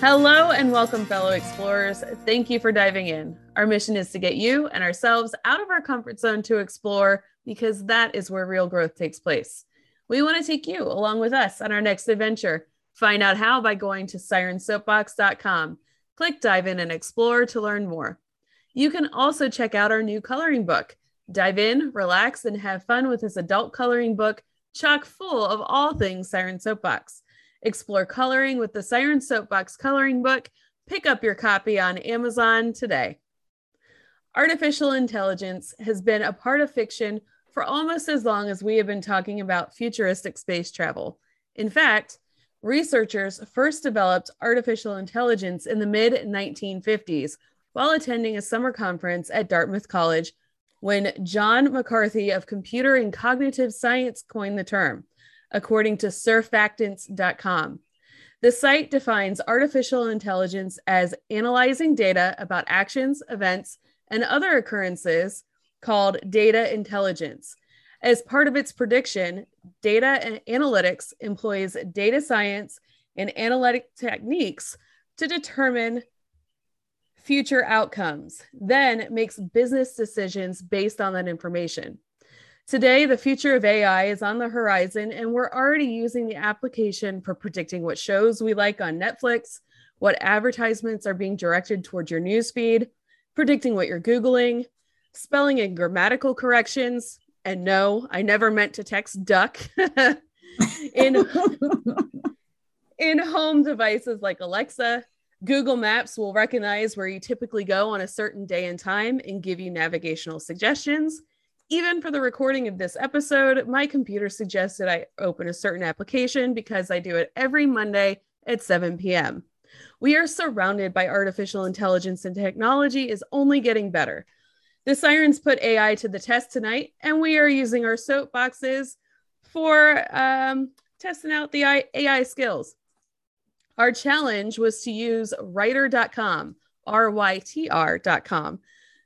Hello and welcome, fellow explorers. Thank you for diving in. Our mission is to get you and ourselves out of our comfort zone to explore, because that is where real growth takes place. We want to take you along with us on our next adventure. Find out how by going to sirensoapbox.com. Click Dive In and Explore to learn more. You can also check out our new coloring book. Dive in, relax, and have fun with this adult coloring book chock full of all things Siren Soapbox. Explore coloring with the Siren Soapbox coloring book. Pick up your copy on Amazon today. Artificial intelligence has been a part of fiction for almost as long as we have been talking about futuristic space travel. In fact, researchers first developed artificial intelligence in the mid-1950s while attending a summer conference at Dartmouth College when John McCarthy of Computer and Cognitive Science coined the term, according to surfactants.com. The site defines artificial intelligence as analyzing data about actions, events, and other occurrences called data intelligence. As part of its prediction, data analytics employs data science and analytic techniques to determine future outcomes, then makes business decisions based on that information. Today, the future of AI is on the horizon, and we're already using the application for predicting what shows we like on Netflix, what advertisements are being directed towards your newsfeed, predicting what you're Googling, spelling and grammatical corrections, and no, I never meant to text duck, in home devices like Alexa. Google Maps will recognize where you typically go on a certain day and time and give you navigational suggestions. Even for the recording of this episode, my computer suggested I open a certain application because I do it every Monday at 7 p.m. We are surrounded by artificial intelligence, and technology is only getting better. The Sirens put AI to the test tonight, and we are using our soapboxes for testing out the AI skills. Our challenge was to use Rytr.com, R-Y-T-R.com,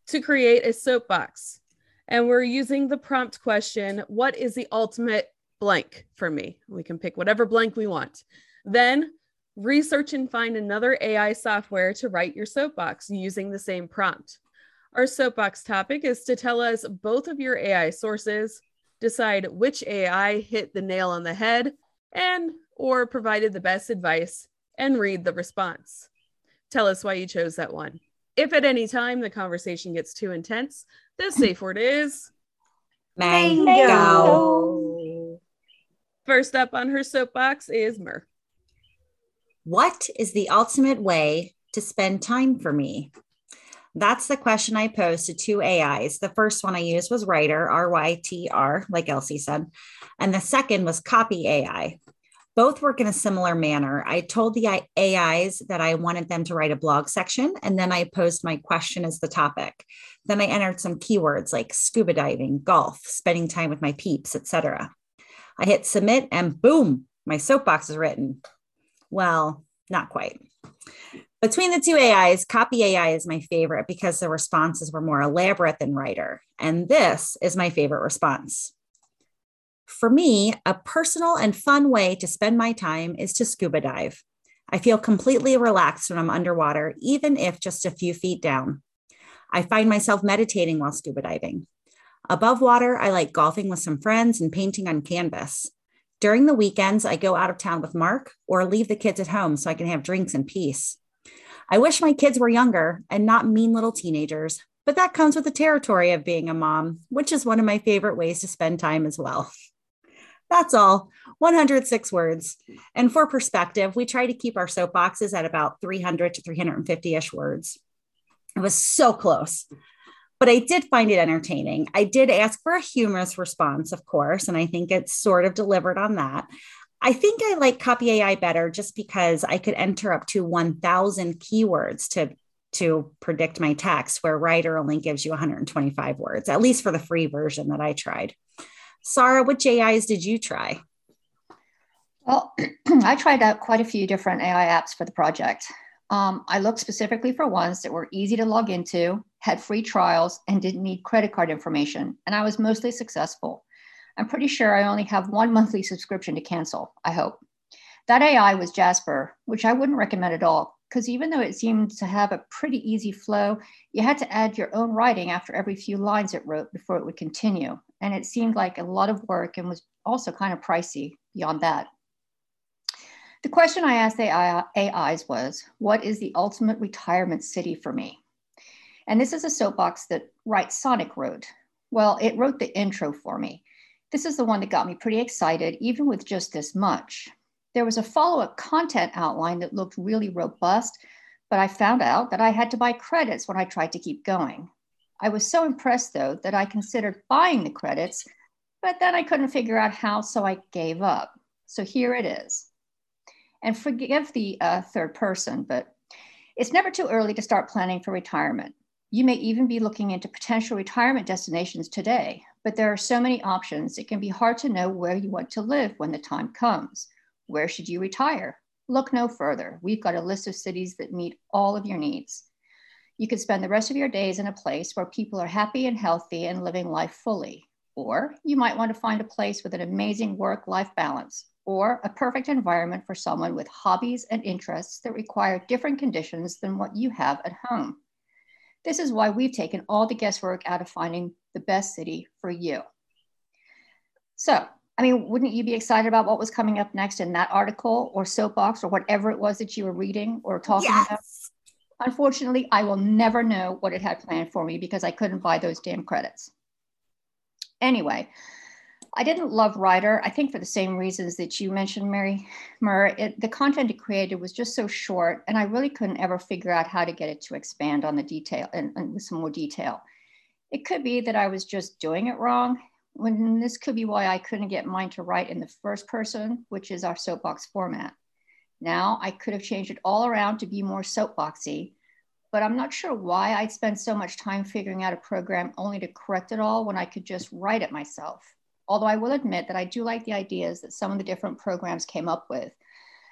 to create a soapbox. And we're using the prompt question, what is the ultimate blank for me? We can pick whatever blank we want. Then research and find another AI software to write your soapbox using the same prompt. Our soapbox topic is to tell us both of your AI sources, decide which AI hit the nail on the head and or provided the best advice, and read the response. Tell us why you chose that one. If at any time the conversation gets too intense, the safe word is mango. First up on her soapbox is Myrrh. What is the ultimate way to spend time for me? That's the question I posed to two AIs. The first one I used was Rytr, R-Y-T-R, like Elsie said. And the second was Copy.ai. Both work in a similar manner. I told the AIs that I wanted them to write a blog section, and then I posed my question as the topic. Then I entered some keywords like scuba diving, golf, spending time with my peeps, etc. I hit submit and boom, my soapbox is written. Well, not quite. Between the two AIs, Copy.ai is my favorite because the responses were more elaborate than Rytr. And this is my favorite response. For me, a personal and fun way to spend my time is to scuba dive. I feel completely relaxed when I'm underwater, even if just a few feet down. I find myself meditating while scuba diving. Above water, I like golfing with some friends and painting on canvas. During the weekends, I go out of town with Mark or leave the kids at home so I can have drinks in peace. I wish my kids were younger and not mean little teenagers, but that comes with the territory of being a mom, which is one of my favorite ways to spend time as well. That's all, 106 words. And for perspective, we try to keep our soapboxes at about 300 to 350-ish words. It was so close, but I did find it entertaining. I did ask for a humorous response, of course, and I think it's sort of delivered on that. I think I like Copy.ai better just because I could enter up to 1,000 keywords to to predict my text, where Rytr only gives you 125 words, at least for the free version that I tried. Sarah, what JIs did you try? Well, I tried out quite a few different AI apps for the project. I looked specifically for ones that were easy to log into, had free trials, and didn't need credit card information, and I was mostly successful. I'm pretty sure I only have one monthly subscription to cancel, I hope. That AI was Jasper, which I wouldn't recommend at all, because even though it seemed to have a pretty easy flow, you had to add your own writing after every few lines it wrote before it would continue. And it seemed like a lot of work and was also kind of pricey beyond that. The question I asked the AIs was, what is the ultimate retirement city for me? And this is a soapbox that WriteSonic wrote. Well, it wrote the intro for me. This is the one that got me pretty excited, even with just this much. There was a follow-up content outline that looked really robust, but I found out that I had to buy credits when I tried to keep going. I was so impressed, though, that I considered buying the credits, but then I couldn't figure out how, so I gave up. So here it is. And forgive the third person, but it's never too early to start planning for retirement. You may even be looking into potential retirement destinations today, but there are so many options, it can be hard to know where you want to live when the time comes. Where should you retire? Look no further. We've got a list of cities that meet all of your needs. You could spend the rest of your days in a place where people are happy and healthy and living life fully. Or you might want to find a place with an amazing work-life balance, or a perfect environment for someone with hobbies and interests that require different conditions than what you have at home. This is why we've taken all the guesswork out of finding the best city for you. So, I mean, wouldn't you be excited about what was coming up next in that article or soapbox or whatever it was that you were reading or talking about? Unfortunately, I will never know what it had planned for me because I couldn't buy those damn credits. Anyway, I didn't love Rytr, I think for the same reasons that you mentioned, Mary Murr. The content it created was just so short, and I really couldn't ever figure out how to get it to expand on the detail and with some more detail. It could be that I was just doing it wrong. When this could be why I couldn't get mine to write in the first person, which is our soapbox format. Now I could have changed it all around to be more soapboxy, but I'm not sure why I'd spend so much time figuring out a program only to correct it all when I could just write it myself. Although I will admit that I do like the ideas that some of the different programs came up with.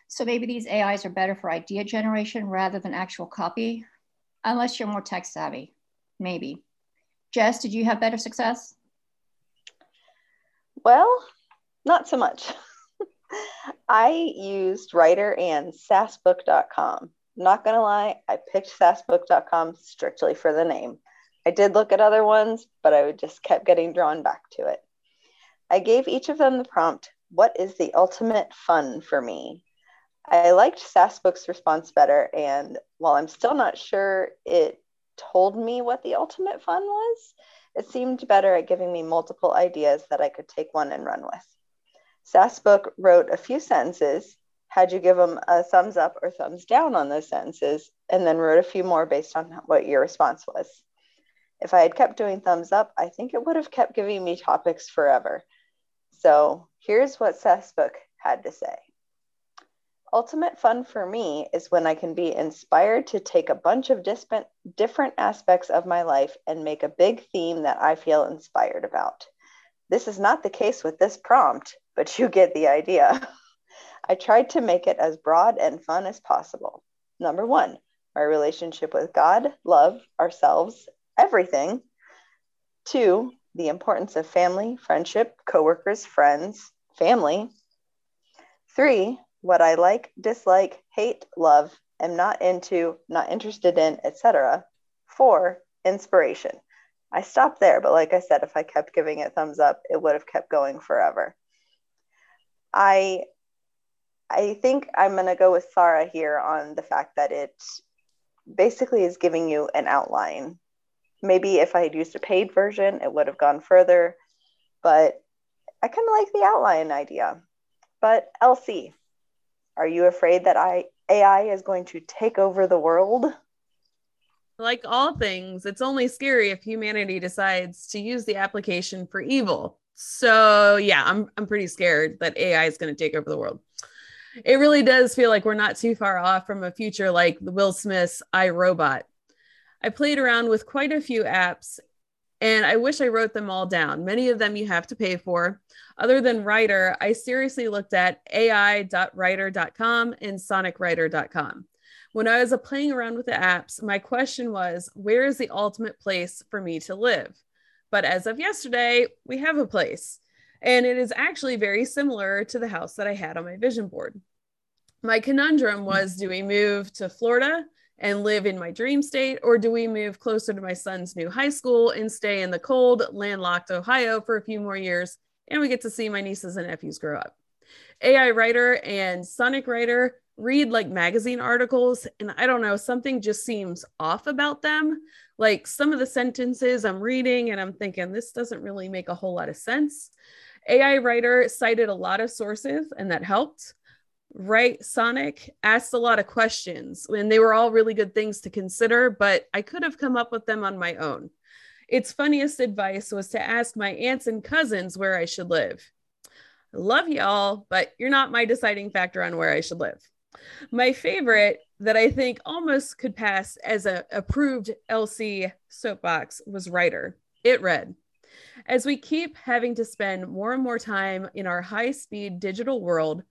So maybe these AIs are better for idea generation rather than actual copy, unless you're more tech savvy, maybe. Jess, did you have better success? Well, not so much. I used Rytr and sassbook.com. Not going to lie, I picked sassbook.com strictly for the name. I did look at other ones, but I just kept getting drawn back to it. I gave each of them the prompt, what is the ultimate fun for me? I liked Sassbook's response better, and while I'm still not sure it told me what the ultimate fun was, it seemed better at giving me multiple ideas that I could take one and run with. Sassbook wrote a few sentences, had you give them a thumbs up or thumbs down on those sentences, and then wrote a few more based on what your response was. If I had kept doing thumbs up, I think it would have kept giving me topics forever. So here's what Sassbook had to say. Ultimate fun for me is when I can be inspired to take a bunch of different aspects of my life and make a big theme that I feel inspired about. This is not the case with this prompt, but you get the idea. I tried to make it as broad and fun as possible. Number one, my relationship with God, love, ourselves, everything. Two, the importance of family, friendship, coworkers, friends, family. Three, what I like, dislike, hate, love, am not into, not interested in, etc. Four, inspiration. I stopped there, but like I said, if I kept giving it thumbs up, it would have kept going forever. I think I'm going to go with Sarah here on the fact that it basically is giving you an outline. Maybe if I had used a paid version, it would have gone further, but I kind of like the outline idea. But Elsie, are you afraid that AI is going to take over the world? Like all things, it's only scary if humanity decides to use the application for evil. So yeah, I'm pretty scared that AI is going to take over the world. It really does feel like we're not too far off from a future like the Will Smith's I, Robot. I played around with quite a few apps, and I wish I wrote them all down. Many of them you have to pay for. Other than Rytr, I seriously looked at ai.rytr.com and sonicwriter.com. When I was playing around with the apps, my question was, where is the ultimate place for me to live? But as of yesterday, we have a place, and it is actually very similar to the house that I had on my vision board. My conundrum was, do we move to Florida and live in my dream state, or do we move closer to my son's new high school and stay in the cold, landlocked Ohio for a few more years, and we get to see my nieces and nephews grow up? AI Rytr and Sonic Rytr read like magazine articles, and I don't know, something just seems off about them. Like some of the sentences I'm reading and I'm thinking, this doesn't really make a whole lot of sense. AI Rytr cited a lot of sources, and that helped. WriteSonic asked a lot of questions, and they were all really good things to consider, but I could have come up with them on my own. Its funniest advice was to ask my aunts and cousins where I should live. I love y'all, but you're not my deciding factor on where I should live. My favorite, that I think almost could pass as an approved LC soapbox, was Rytr. It read, as we keep having to spend more and more time in our high-speed digital world,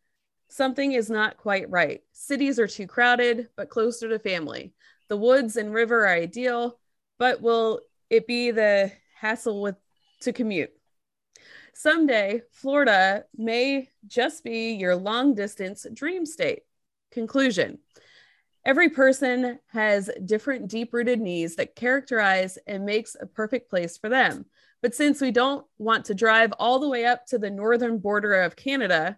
something is not quite right. Cities are too crowded, but closer to family. The woods and river are ideal, but will it be the hassle to commute? Someday, Florida may just be your long-distance dream state. Conclusion. Every person has different deep-rooted needs that characterize and makes a perfect place for them. But since we don't want to drive all the way up to the northern border of Canada,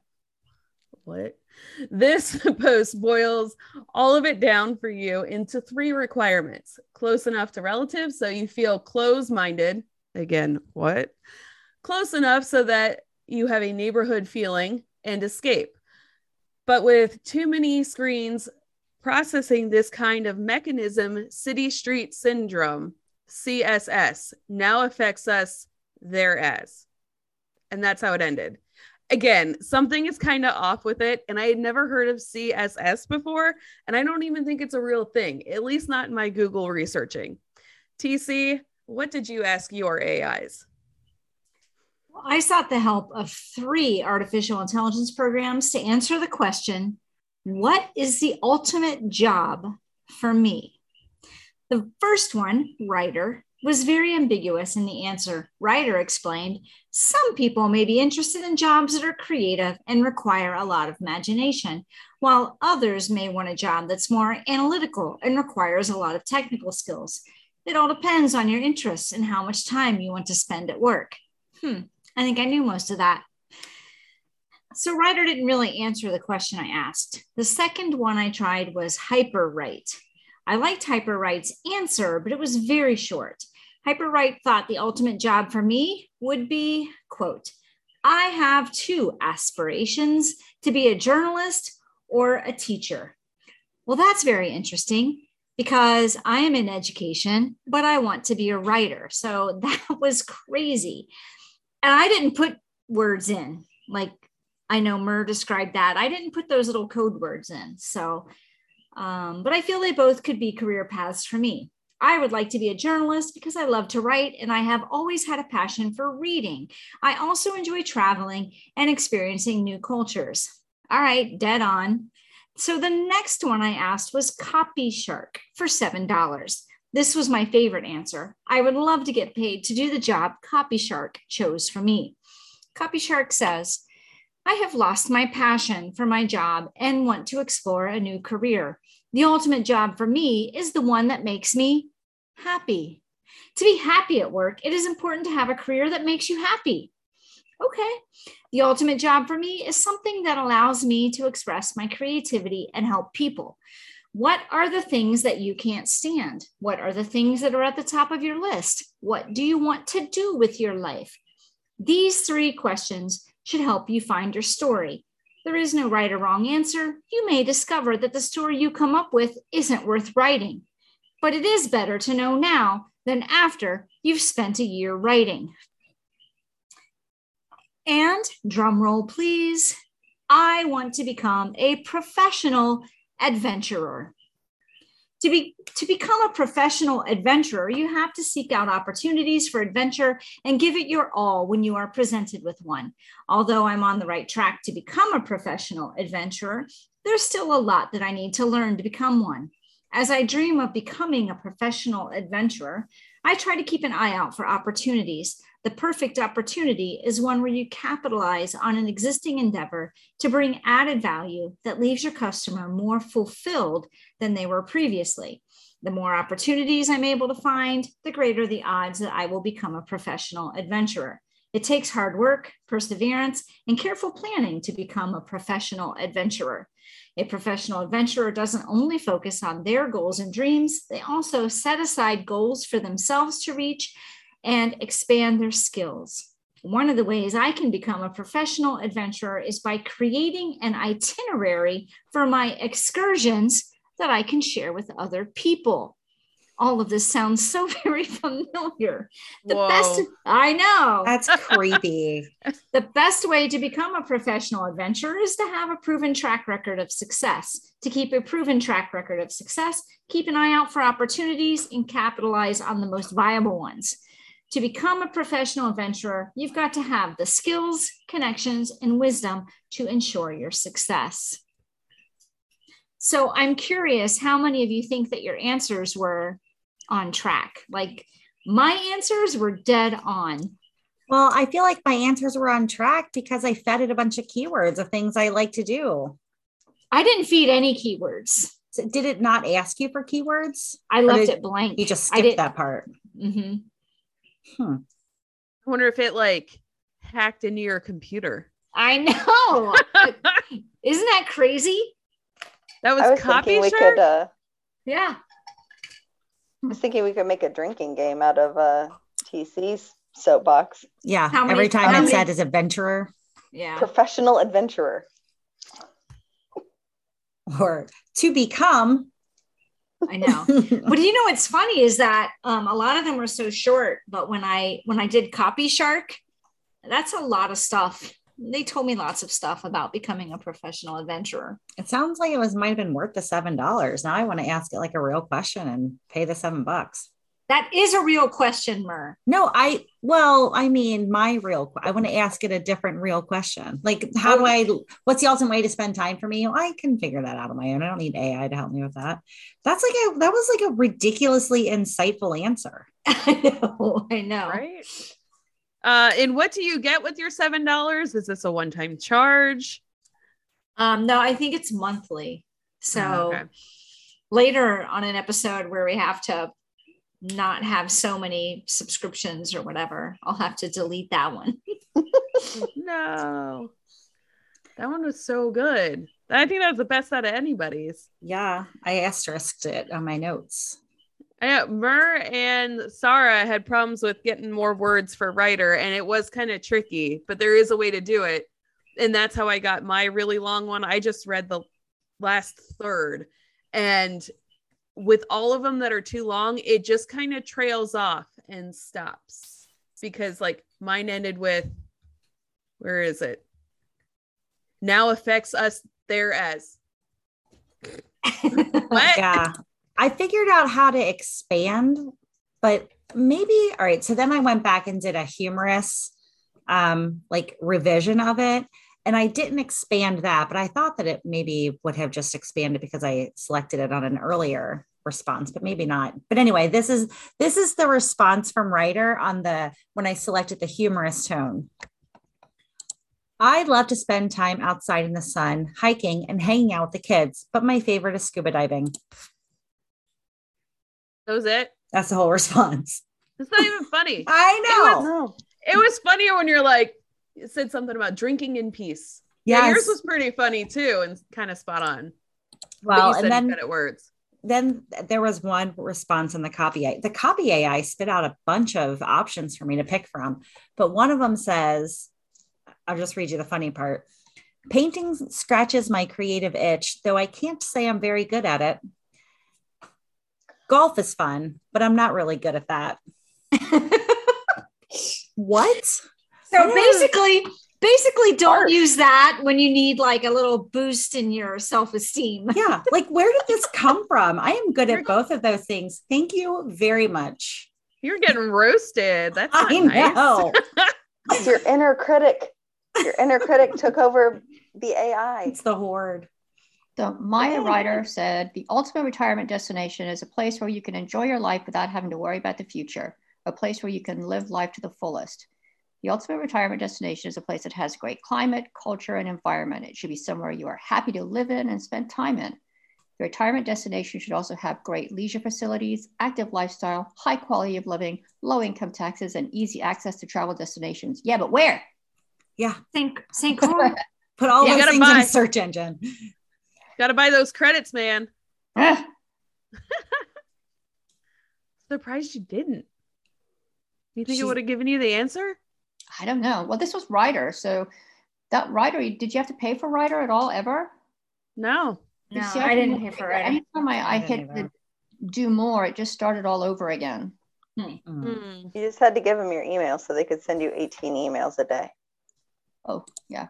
this post boils all of it down for you into 3 requirements: close enough to relatives so you feel close-minded, again, close enough so that you have a neighborhood feeling, and escape. But with too many screens processing this kind of mechanism, city street syndrome, CSS, now affects us thereas. And that's how it ended. Again, something is kind of off with it, and I had never heard of CSS before, and I don't even think it's a real thing, at least not in my Google researching. TC, what did you ask your AIs? Well, I sought the help of 3 artificial intelligence programs to answer the question, what is the ultimate job for me? The first one, Rytr, was very ambiguous in the answer. Rytr explained, some people may be interested in jobs that are creative and require a lot of imagination, while others may want a job that's more analytical and requires a lot of technical skills. It all depends on your interests and how much time you want to spend at work. I think I knew most of that. So Rytr didn't really answer the question I asked. The second one I tried was HyperWrite. I liked HyperWrite's answer, but it was very short. HyperWrite thought the ultimate job for me would be, quote, I have 2 aspirations, to be a journalist or a teacher. Well, that's very interesting because I am in education, but I want to be a writer. So that was crazy. And I didn't put words in. Like I know Murr described that. I didn't put those little code words in. So, but I feel they both could be career paths for me. I would like to be a journalist because I love to write and I have always had a passion for reading. I also enjoy traveling and experiencing new cultures. All right, dead on. So the next one I asked was Copyshark for $7. This was my favorite answer. I would love to get paid to do the job Copyshark chose for me. Copyshark says, I have lost my passion for my job and want to explore a new career. The ultimate job for me is the one that makes me happy. To be happy at work, it is important to have a career that makes you happy. Okay. The ultimate job for me is something that allows me to express my creativity and help people. What are the things that you can't stand? What are the things that are at the top of your list? What do you want to do with your life? These 3 questions should help you find your story. There is no right or wrong answer. You may discover that the story you come up with isn't worth writing, but it is better to know now than after you've spent a year writing. And drum roll, please. I want to become a professional adventurer. To become a professional adventurer, you have to seek out opportunities for adventure and give it your all when you are presented with one. Although I'm on the right track to become a professional adventurer, there's still a lot that I need to learn to become one. As I dream of becoming a professional adventurer, I try to keep an eye out for opportunities. The perfect opportunity is one where you capitalize on an existing endeavor to bring added value that leaves your customer more fulfilled than they were previously. The more opportunities I'm able to find, the greater the odds that I will become a professional adventurer. It takes hard work, perseverance, and careful planning to become a professional adventurer. A professional adventurer doesn't only focus on their goals and dreams, they also set aside goals for themselves to reach and expand their skills. One of the ways I can become a professional adventurer is by creating an itinerary for my excursions that I can share with other people. All of this sounds so very familiar. That's creepy. The best way to become a professional adventurer is to have a proven track record of success. To keep a proven track record of success, keep an eye out for opportunities and capitalize on the most viable ones. To become a professional adventurer, you've got to have the skills, connections, and wisdom to ensure your success. So I'm curious how many of you think that your answers were on track? Like, my answers were dead on. Well, I feel like my answers were on track because I fed it a bunch of keywords of things I like to do. I didn't feed any keywords. So did it not ask you for keywords? I left it blank. You just skipped that part. Mm-hmm. I wonder if it like hacked into your computer. I know. Isn't that crazy? That was Copyshark? Yeah. I was thinking we could make a drinking game out of TC's soapbox. Yeah. Every time it said is adventurer. Yeah. Professional adventurer. Or to become. I know. But you know what's funny is that a lot of them were so short, but when I did Copyshark, that's a lot of stuff. They told me lots of stuff about becoming a professional adventurer. It sounds like might have been worth the $7. Now I want to ask it like a real question and pay the $7. That is a real question, Mer. No, I want to ask it a different real question. Like, what's the ultimate way to spend time for me? I can figure that out on my own. I don't need AI to help me with that. That was like a ridiculously insightful answer. I know. Right? And what do you get with your $7? Is this a one-time charge? No, I think it's monthly. So Later on an episode where we have to not have so many subscriptions or whatever, I'll have to delete that one. No, that one was so good. I think that was the best out of anybody's. Yeah, I asterisked it on my notes. Mer and Sarah had problems with getting more words for Rytr, and it was kind of tricky, but there is a way to do it. And that's how I got my really long one. I just read the last third, and with all of them that are too long, it just kind of trails off and stops because like mine ended with, where is it? Now affects us thereas. What? Yeah. I figured out how to expand, but maybe, all right. So then I went back and did a humorous, revision of it. And I didn't expand that, but I thought that it maybe would have just expanded because I selected it on an earlier response, but maybe not. But anyway, this is the response from Rytr when I selected the humorous tone. I'd love to spend time outside in the sun, hiking and hanging out with the kids, but my favorite is scuba diving. That was it. That's the whole response. It's not even funny. I know. It was funnier when you're like, it said something about drinking in peace. Yeah. Yours was pretty funny too. And kind of spot on. Well, and then it words. Then there was one response on the Copy.ai. The Copy.ai spit out a bunch of options for me to pick from, but one of them says, I'll just read you the funny part. Painting scratches my creative itch, though I can't say I'm very good at it. Golf is fun, but I'm not really good at that. What? So basically, Basically, don't use that when you need like a little boost in your self-esteem. Yeah. Like, where did this come from? I am good at both of those things. Thank you very much. You're getting roasted. That's not nice. It's your inner critic. Your inner critic took over the AI. It's the horde. The Maya writer said, the ultimate retirement destination is a place where you can enjoy your life without having to worry about the future. A place where you can live life to the fullest. The ultimate retirement destination is a place that has great climate, culture, and environment. It should be somewhere you are happy to live in and spend time in. The retirement destination should also have great leisure facilities, active lifestyle, high quality of living, low income taxes, and easy access to travel destinations. Yeah, but where? Yeah. St. Croix. Put all those things in a search engine. Gotta buy those credits, man. Surprised you didn't. You think it would have given you the answer? I don't know. Well, this was Rytr. So that Rytr, did you have to pay for Rytr at all ever? No, I didn't pay for Rytr. Anytime I hit the do more, it just started all over again. You just had to give them your email so they could send you 18 emails a day. Oh, yeah.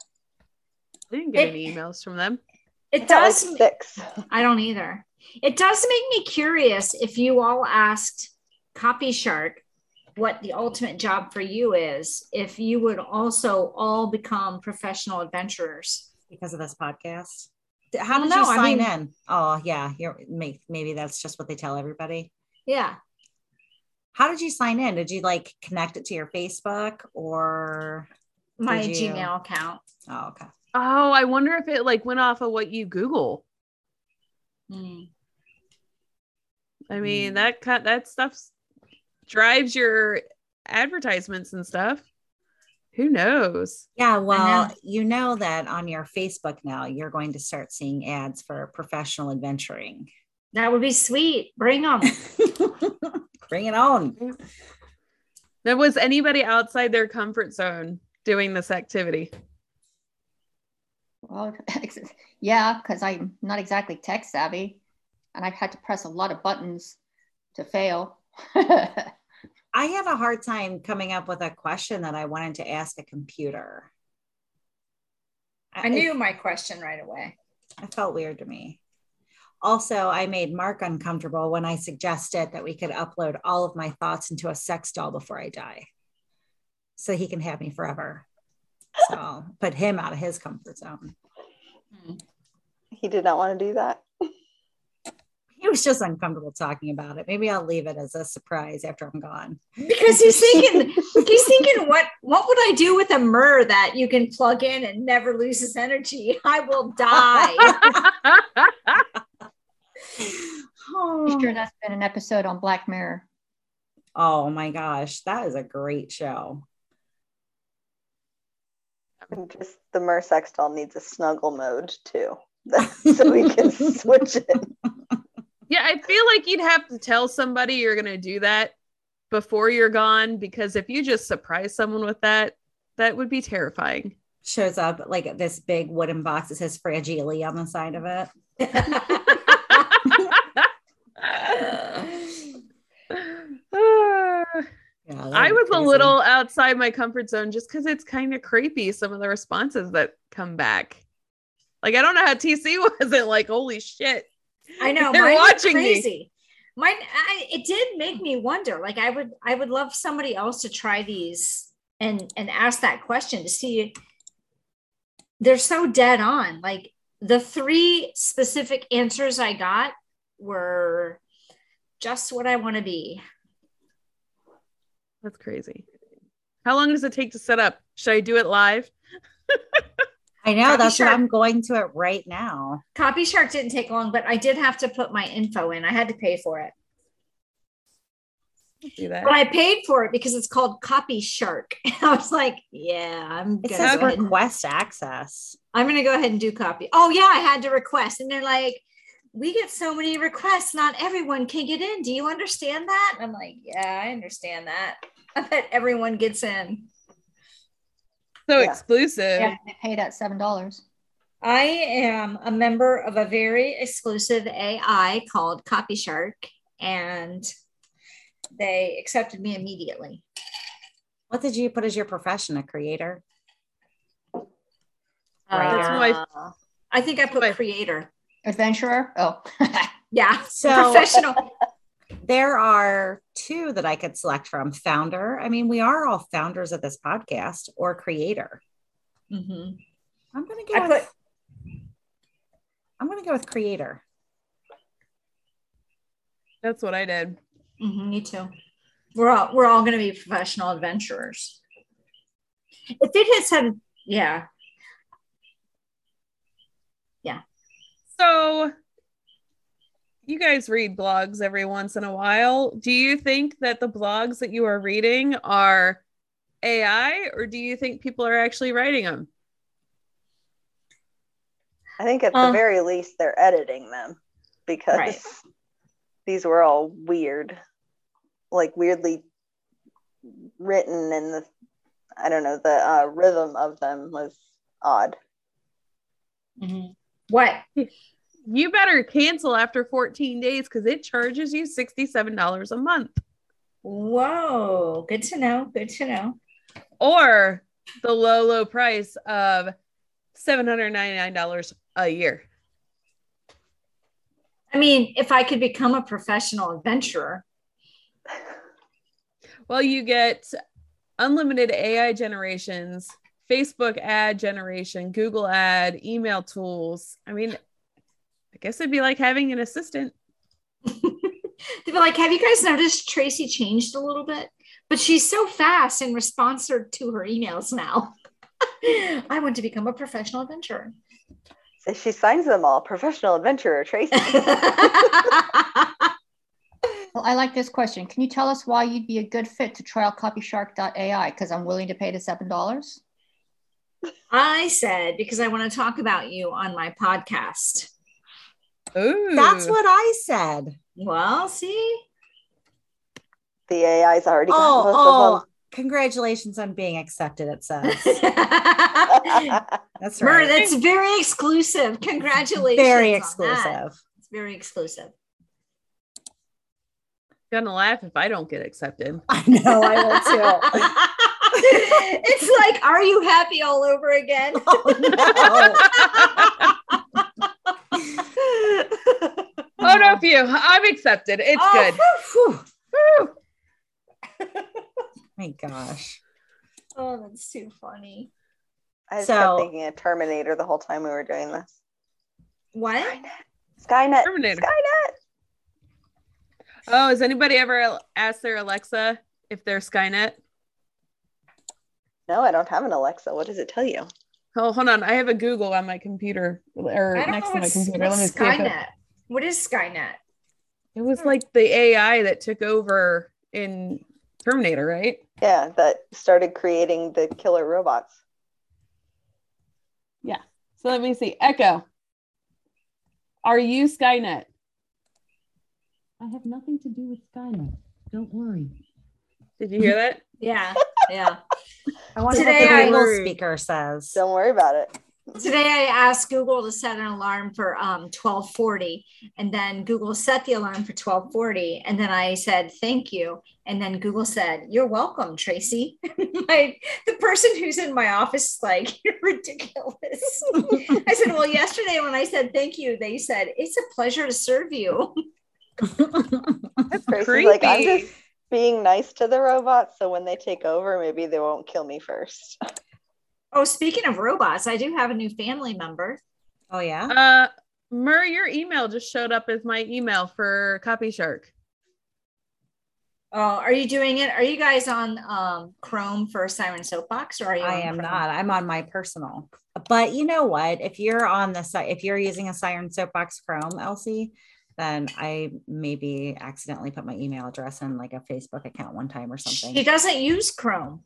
I didn't get any emails from them. It does. Like six. I don't either. It does make me curious if you all asked Copyshark what the ultimate job for you is, if you would also all become professional adventurers. Because of this podcast? How did you sign in? Oh, yeah. Maybe that's just what they tell everybody. Yeah. How did you sign in? Did you like connect it to your Facebook or? My Gmail account. Oh, okay. Oh, I wonder if it like went off of what you Google. I mean, that stuff's drives your advertisements and stuff. Who knows? Yeah, well, you know that on your Facebook now, you're going to start seeing ads for professional adventuring. That would be sweet. Bring them. Bring it on. There was anybody outside their comfort zone doing this activity? Well, yeah, because I'm not exactly tech savvy, and I've had to press a lot of buttons to fail. I had a hard time coming up with a question that I wanted to ask a computer. I knew my question right away. It felt weird to me. Also, I made Mark uncomfortable when I suggested that we could upload all of my thoughts into a sex doll before I die, so he can have me forever. So I'll put him out of his comfort zone. He did not want to do that. He was just uncomfortable talking about it. Maybe I'll leave it as a surprise after I'm gone. Because he's thinking, what would I do with a mirror that you can plug in and never loses energy? I will die. I'm sure that's been an episode on Black Mirror. Oh my gosh, that is a great show. Just the mirror sex doll needs a snuggle mode too, so we can switch it. Yeah, I feel like you'd have to tell somebody you're going to do that before you're gone, because if you just surprise someone with that, that would be terrifying. Shows up like this big wooden box that says Fragile on the side of it. Yeah, I was a little outside my comfort zone just because it's kind of creepy, some of the responses that come back. Like, I don't know how TC wasn't like, holy shit. I know, they're watching me. Mine, it did make me wonder. Like, I would love somebody else to try these and ask that question to see. They're so dead on. Like, the three specific answers I got were just what I want to be. That's crazy. How long does it take to set up? Should I do it live? I know, that's what I'm going to it right now. Copyshark didn't take long, but I did have to put my info in. I had to pay for it. Do that. But I paid for it because it's called Copyshark. I was like, yeah, I'm going to request access. I'm going to go ahead and do copy. Oh, yeah, I had to request. And they're like, we get so many requests. Not everyone can get in. Do you understand that? And I'm like, yeah, I understand that. I bet everyone gets in. So yeah. Exclusive. Yeah, they paid at $7. I am a member of a very exclusive AI called Copyshark, and they accepted me immediately. What did you put as your profession? A creator? Right. That's why I think I put creator. Adventurer? Oh. Yeah. So professional. There are two that I could select from. Founder. I mean, we are all founders of this podcast, or creator. Mm-hmm. I'm going to go with creator. That's what I did. Mm-hmm, me too. We're all going to be professional adventurers. If it has had, yeah. Yeah. So you guys read blogs every once in a while. Do you think that the blogs that you are reading are AI, or do you think people are actually writing them? I think at the very least they're editing them, because these were all weirdly written, and the rhythm of them was odd. Mm-hmm. What? You better cancel after 14 days because it charges you $67 a month. Whoa. Good to know. Good to know. Or the low, low price of $799 a year. I mean, if I could become a professional adventurer. Well, you get unlimited AI generations, Facebook ad generation, Google ad, email tools. I mean, I guess it'd be like having an assistant. They'd be like, have you guys noticed Tracy changed a little bit? But she's so fast and responsive to her emails now. I want to become a professional adventurer. So she signs them all, professional adventurer Tracy. Well, I like this question. Can you tell us why you'd be a good fit to trial Copyshark.ai? Because I'm willing to pay the $7. I said, because I want to talk about you on my podcast. Ooh. That's what I said. Well, see? The AI's already got most of them. Congratulations on being accepted, it says. That's right. That's very exclusive. Congratulations. Very exclusive. It's very exclusive. Gonna laugh if I don't get accepted. I know, I will too. It's like, are you happy all over again? Oh, no. Oh, no, phew. I'm accepted. It's good. Whew. My gosh. Oh, that's too funny. I was thinking of Terminator the whole time we were doing this. What? Skynet. Terminator. Skynet. Oh, has anybody ever asked their Alexa if they're Skynet? No, I don't have an Alexa. What does it tell you? Oh, hold on. I have a Google on my computer, or next to my computer. Let me see. Skynet. What is Skynet? It was like the AI that took over in Terminator, right? Yeah, that started creating the killer robots. Yeah. So let me see. Echo, are you Skynet? I have nothing to do with Skynet. Don't worry. Did you hear that? Yeah. Yeah. I wonder what the Google speaker says. Don't worry about it. Today I asked Google to set an alarm for 12:40, and then Google set the alarm for 12:40, and then I said, thank you. And then Google said, you're welcome, Tracy. Like, the person who's in my office is like, you're ridiculous. I said, well, yesterday when I said thank you, they said, it's a pleasure to serve you. That's crazy. Like, I'm just being nice to the robots, so when they take over, maybe they won't kill me first. Oh, speaking of robots, I do have a new family member. Oh yeah. Mur, your email just showed up as my email for Copyshark. Oh, are you doing it? Are you guys on Chrome for Siren Soapbox, or are you? I am not. I'm on my personal. But you know what? If you're on the site, if you're using a Siren Soapbox Chrome, Elsie, then I maybe accidentally put my email address in like a Facebook account one time or something. She doesn't use Chrome.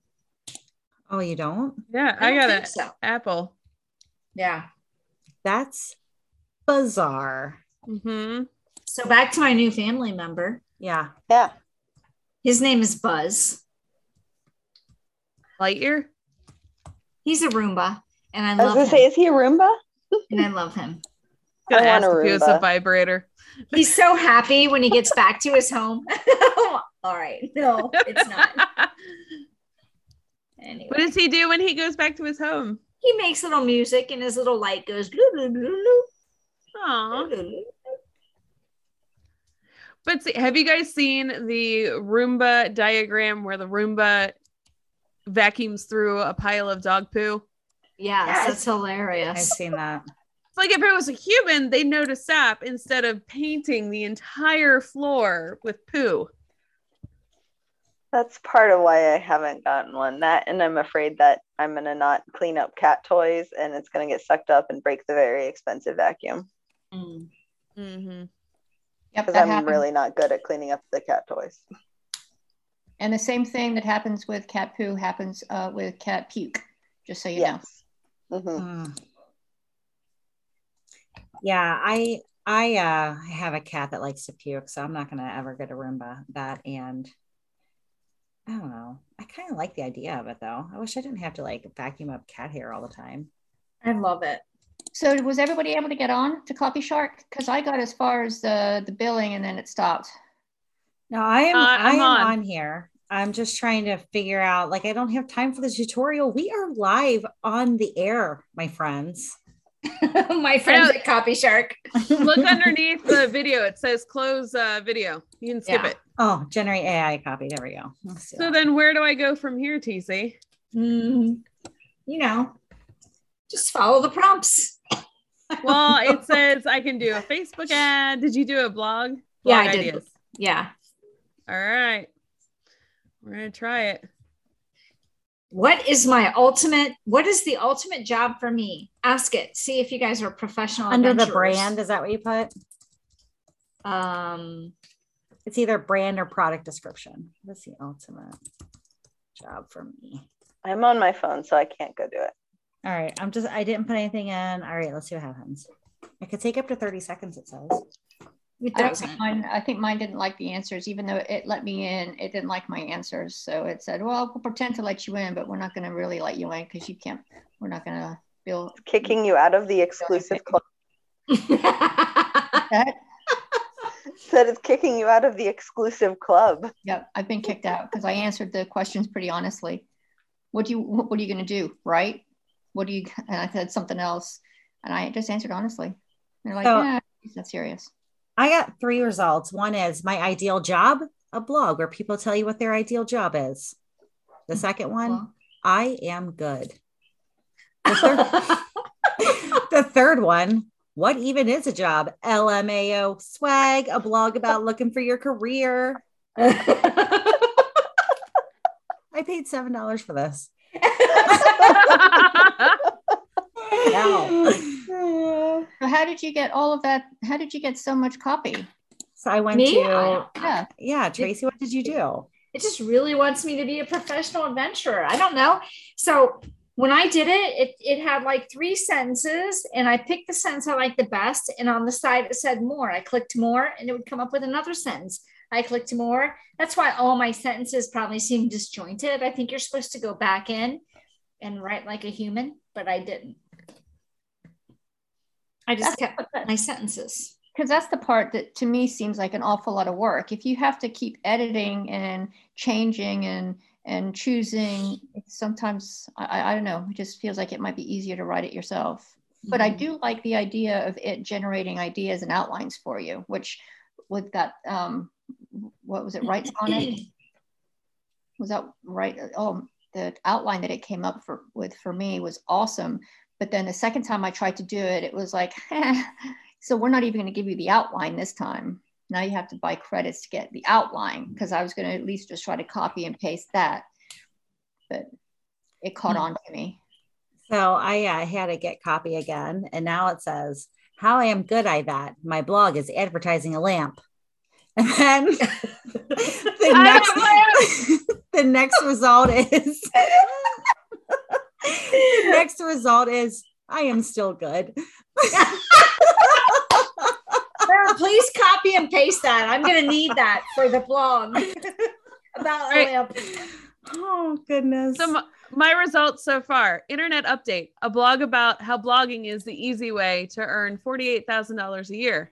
Oh, you don't? Yeah, I got an Apple. Yeah. That's bizarre. Mm-hmm. So back to my new family member. Yeah. Yeah. His name is Buzz Lightyear. He's a Roomba, and I love him. Is he a Roomba? And I love him. I want a Roomba. He was a vibrator. He's so happy when he gets back to his home. All right. No, it's not. Anyway. What does he do when he goes back to his home? He makes little music and his little light goes blue, blue, blue, blue. Aww. But see, have you guys seen the Roomba diagram where the Roomba vacuums through a pile of dog poo? Yes. That's hilarious. I've seen that. It's like if it was a human, they'd know to stop instead of painting the entire floor with poo. That's part of why I haven't gotten one. That, and I'm afraid that I'm going to not clean up cat toys and it's going to get sucked up and break the very expensive vacuum. Mm. Mm-hmm. Yep, because I'm really not good at cleaning up the cat toys. And the same thing that happens with cat poo happens with cat puke, just so you know. Mm-hmm. Yeah, I have a cat that likes to puke, so I'm not going to ever get a Roomba. That and... I don't know. I kind of like the idea of it though. I wish I didn't have to like vacuum up cat hair all the time. I love it. So was everybody able to get on to Copyshark? Because I got as far as the billing and then it stopped. No, I am on here. I'm just trying to figure out, like, I don't have time for the tutorial. We are live on the air, my friends. My friends at Copyshark. Look underneath the video. It says close video. You can skip it. Oh, generate AI copy. There we go. So then where do I go from here, TC? You know, just follow the prompts. Well, it says I can do a Facebook ad. Did you do a blog? Yeah, I did. Yeah. All right. We're going to try it. What is the ultimate job for me? Ask it. See if you guys are professional. Under the brand, is that what you put? It's either brand or product description. What's the ultimate job for me? I'm on my phone, so I can't go do it. All right. I didn't put anything in. All right. Let's see what happens. It could take up to 30 seconds, it says. I think mine didn't like the answers, even though it let me in, it didn't like my answers. So it said, well, we'll pretend to let you in, but we're not going to really let you in because you can't, we're not going to feel. It's kicking you out of the exclusive club. Said it's kicking you out of the exclusive club. Yep, I've been kicked out because I answered the questions pretty honestly. What are you going to do, right? And I said something else and I just answered honestly. And they're like, yeah, it's not serious. I got 3 results. One is my ideal job, a blog where people tell you what their ideal job is. The second one, I am good. The third one, what even is a job? LMAO swag, a blog about looking for your career. I paid $7 for this. Wow. So how did you get all of that? How did you get so much copy? So I went Tracy, what did you do? It just really wants me to be a professional adventurer. I don't know. So when I did it, it had like 3 sentences and I picked the sentence I liked the best. And on the side, it said more. I clicked more and it would come up with another sentence. I clicked more. That's why all my sentences probably seem disjointed. I think you're supposed to go back in and write like a human, but I didn't. I just kept my sentences. Because that's the part that to me seems like an awful lot of work. If you have to keep editing and changing and choosing, sometimes, I don't know, it just feels like it might be easier to write it yourself. Mm-hmm. But I do like the idea of it generating ideas and outlines for you, which with that, what was it, WriteSonic? Was that right? Oh, the outline that it came up for me was awesome. But then the second time I tried to do it, it was like, so we're not even going to give you the outline this time. Now you have to buy credits to get the outline because I was going to at least just try to copy and paste that. But it caught on to me. So I had to get copy again. And now it says, how I am good at that. My blog is advertising a lamp. And then the next result is... The next result is I am still good. Sarah, please copy and paste that. I'm going to need that for the blog about lamp. Oh, goodness. So my results so far, internet update, a blog about how blogging is the easy way to earn $48,000 a year.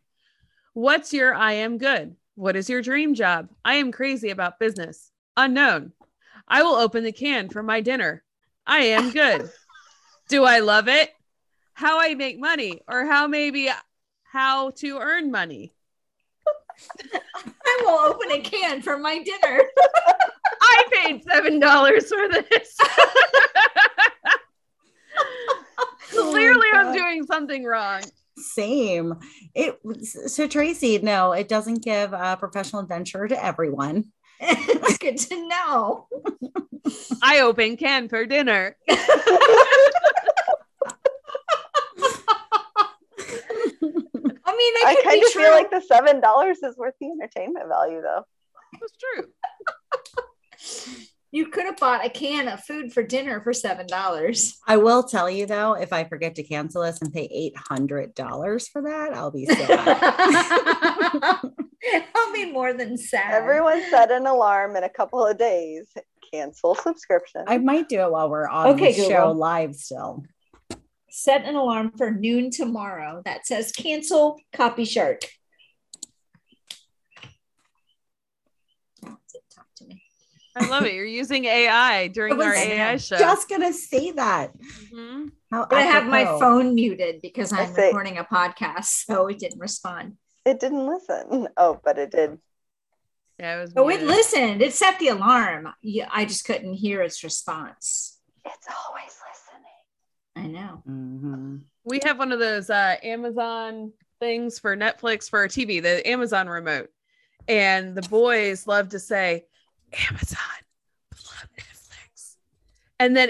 What's your I am good? What is your dream job? I am crazy about business. Unknown. I will open the can for my dinner. I am good. Do I love it? How I make money, or how maybe how to earn money. I will open a can for my dinner. I paid $7 for this. Clearly, I'm doing something wrong. Same. So Tracy, no, it doesn't give a professional adventure to everyone. It's good to know. I open can for dinner. I mean, I kind of feel like the $7 is worth the entertainment value, though. That's true. You could have bought a can of food for dinner for $7. I will tell you, though, if I forget to cancel this and pay $800 for that, I'll be sad. I'll be more than sad. Everyone set an alarm in a couple of days. Cancel subscription. I might do it while we're on the show live still. Set an alarm for noon tomorrow that says cancel Copyshark. I love it. You're using AI during our AI show. Just gonna say that. Mm-hmm. But I have my phone muted because I'm recording a podcast, so it didn't respond. It didn't listen. Oh, but it did. Yeah, it was. Oh, it listened. It set the alarm. Yeah, I just couldn't hear its response. It's always listening. I know. Mm-hmm. We have one of those Amazon things for Netflix for our TV, the Amazon remote, and the boys love to say, Amazon, plug Netflix. And then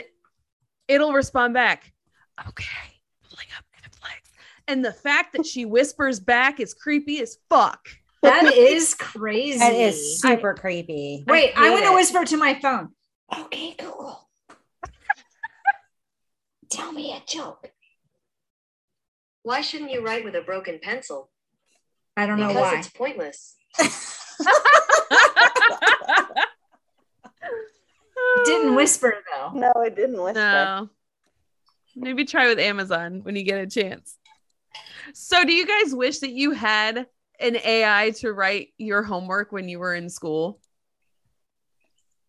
it'll respond back, okay, pulling up Netflix. And the fact that she whispers back is creepy as fuck. That is crazy. That is super creepy. Wait, I want to whisper to my phone. Okay, Google. Tell me a joke. Why shouldn't you write with a broken pencil? I don't know why. Because it's pointless. Didn't whisper though. No, it didn't whisper. No. Maybe try with Amazon when you get a chance. So do you guys wish that you had an AI to write your homework when you were in school?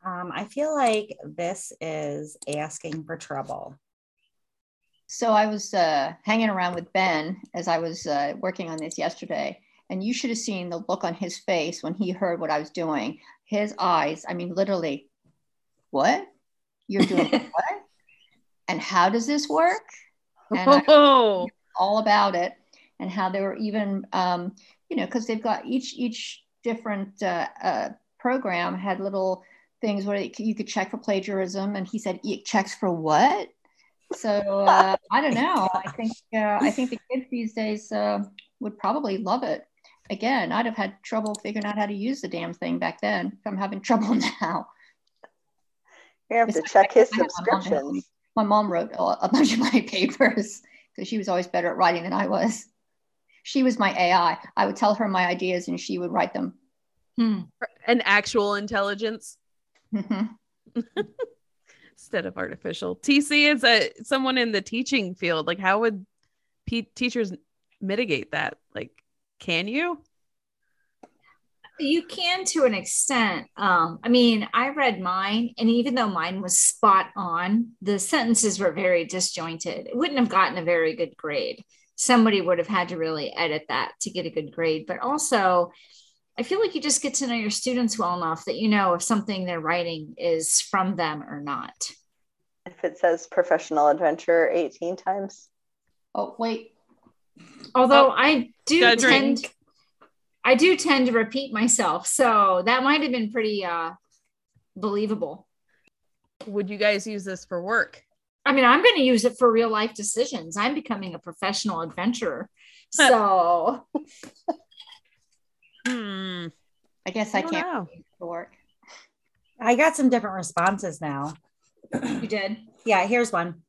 I feel like this is asking for trouble. So I was hanging around with Ben as I was working on this yesterday. And you should have seen the look on his face when he heard what I was doing. His eyes, I mean, literally, what? You're doing what? And how does this work? And oh. All about it. And how they were even, because they've got each different program had little things where you could check for plagiarism. And he said, it checks for what? So I don't know. I think the kids these days would probably love it. Again, I'd have had trouble figuring out how to use the damn thing back then. I'm having trouble now. You have to check his subscription. My mom wrote a bunch of my papers because she was always better at writing than I was. She was my AI. I would tell her my ideas and she would write them. An actual intelligence. Mm-hmm. Instead of artificial. TC is someone in the teaching field. Like, how would teachers mitigate that? Like, can you? You can to an extent. I mean, I read mine, and even though mine was spot on, the sentences were very disjointed. It wouldn't have gotten a very good grade. Somebody would have had to really edit that to get a good grade. But also, I feel like you just get to know your students well enough that you know if something they're writing is from them or not. If it says professional adventure 18 times. Oh, wait. Although I do tend to repeat myself, so that might have been pretty believable. Would you guys use this for work? I mean, I'm going to use it for real life decisions. I'm becoming a professional adventurer, so I guess I can't use it for work. I got some different responses now. You did? Yeah. Here's one.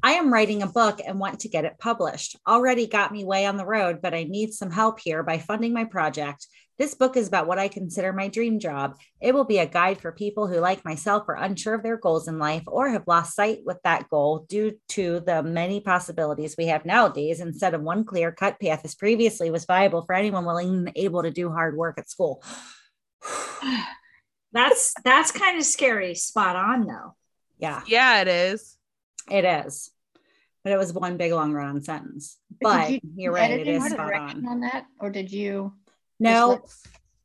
I am writing a book and want to get it published. Already got me way on the road, but I need some help here by funding my project. This book is about what I consider my dream job. It will be a guide for people who, like myself, are unsure of their goals in life or have lost sight with that goal due to the many possibilities we have nowadays instead of one clear-cut path as previously was viable for anyone willing and able to do hard work at school. That's kind of scary. Spot on, though. Yeah. Yeah, it is. It is. but it was one big long run-on sentence. But you're right, it is spot on that, or did you? No,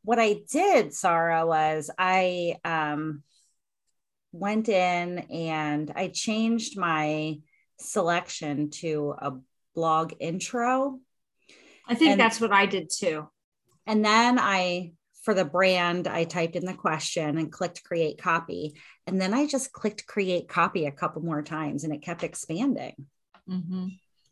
what I did, Sarah, was I went in and I changed my selection to a blog intro. I think that's what I did too. And then for the brand, I typed in the question and clicked create copy. And then I just clicked create copy a couple more times and it kept expanding. Mm-hmm.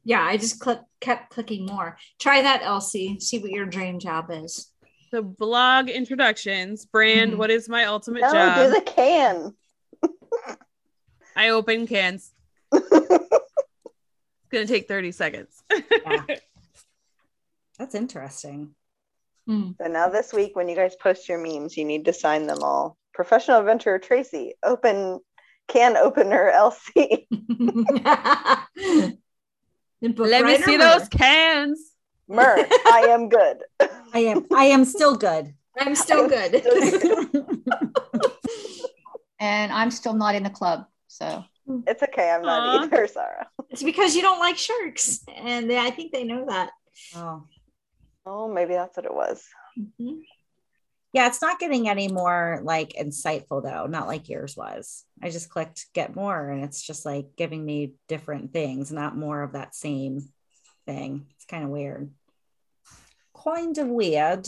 Yeah, I just kept clicking more. Try that, Elsie. See what your dream job is. So blog introductions, brand, mm-hmm. What is my ultimate job? Oh, do the can. I open cans. It's going to take 30 seconds. Yeah. That's interesting. So now this week, when you guys post your memes, you need to sign them all. Professional adventurer Tracy, can opener Elsie. Let me see those cans. Merc, I am good. I am still good. I'm still good. And I'm still not in the club, so. It's okay, I'm not either, Sarah. It's because you don't like sharks, and I think they know that. Oh, maybe that's what it was. Mm-hmm. Yeah, it's not getting any more like insightful though, not like yours was. I just clicked get more and it's just like giving me different things, not more of that same thing. It's kind of weird. Kind of weird.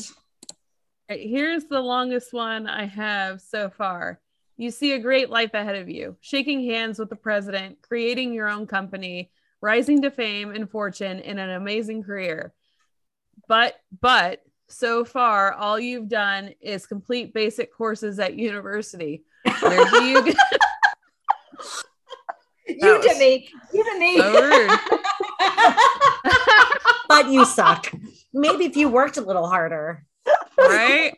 Here's the longest one I have so far. You see a great life ahead of you, shaking hands with the president, creating your own company, rising to fame and fortune in an amazing career. But so far, all you've done is complete basic courses at university. Where do you go? You to me. So rude. But you suck. Maybe if you worked a little harder. Right?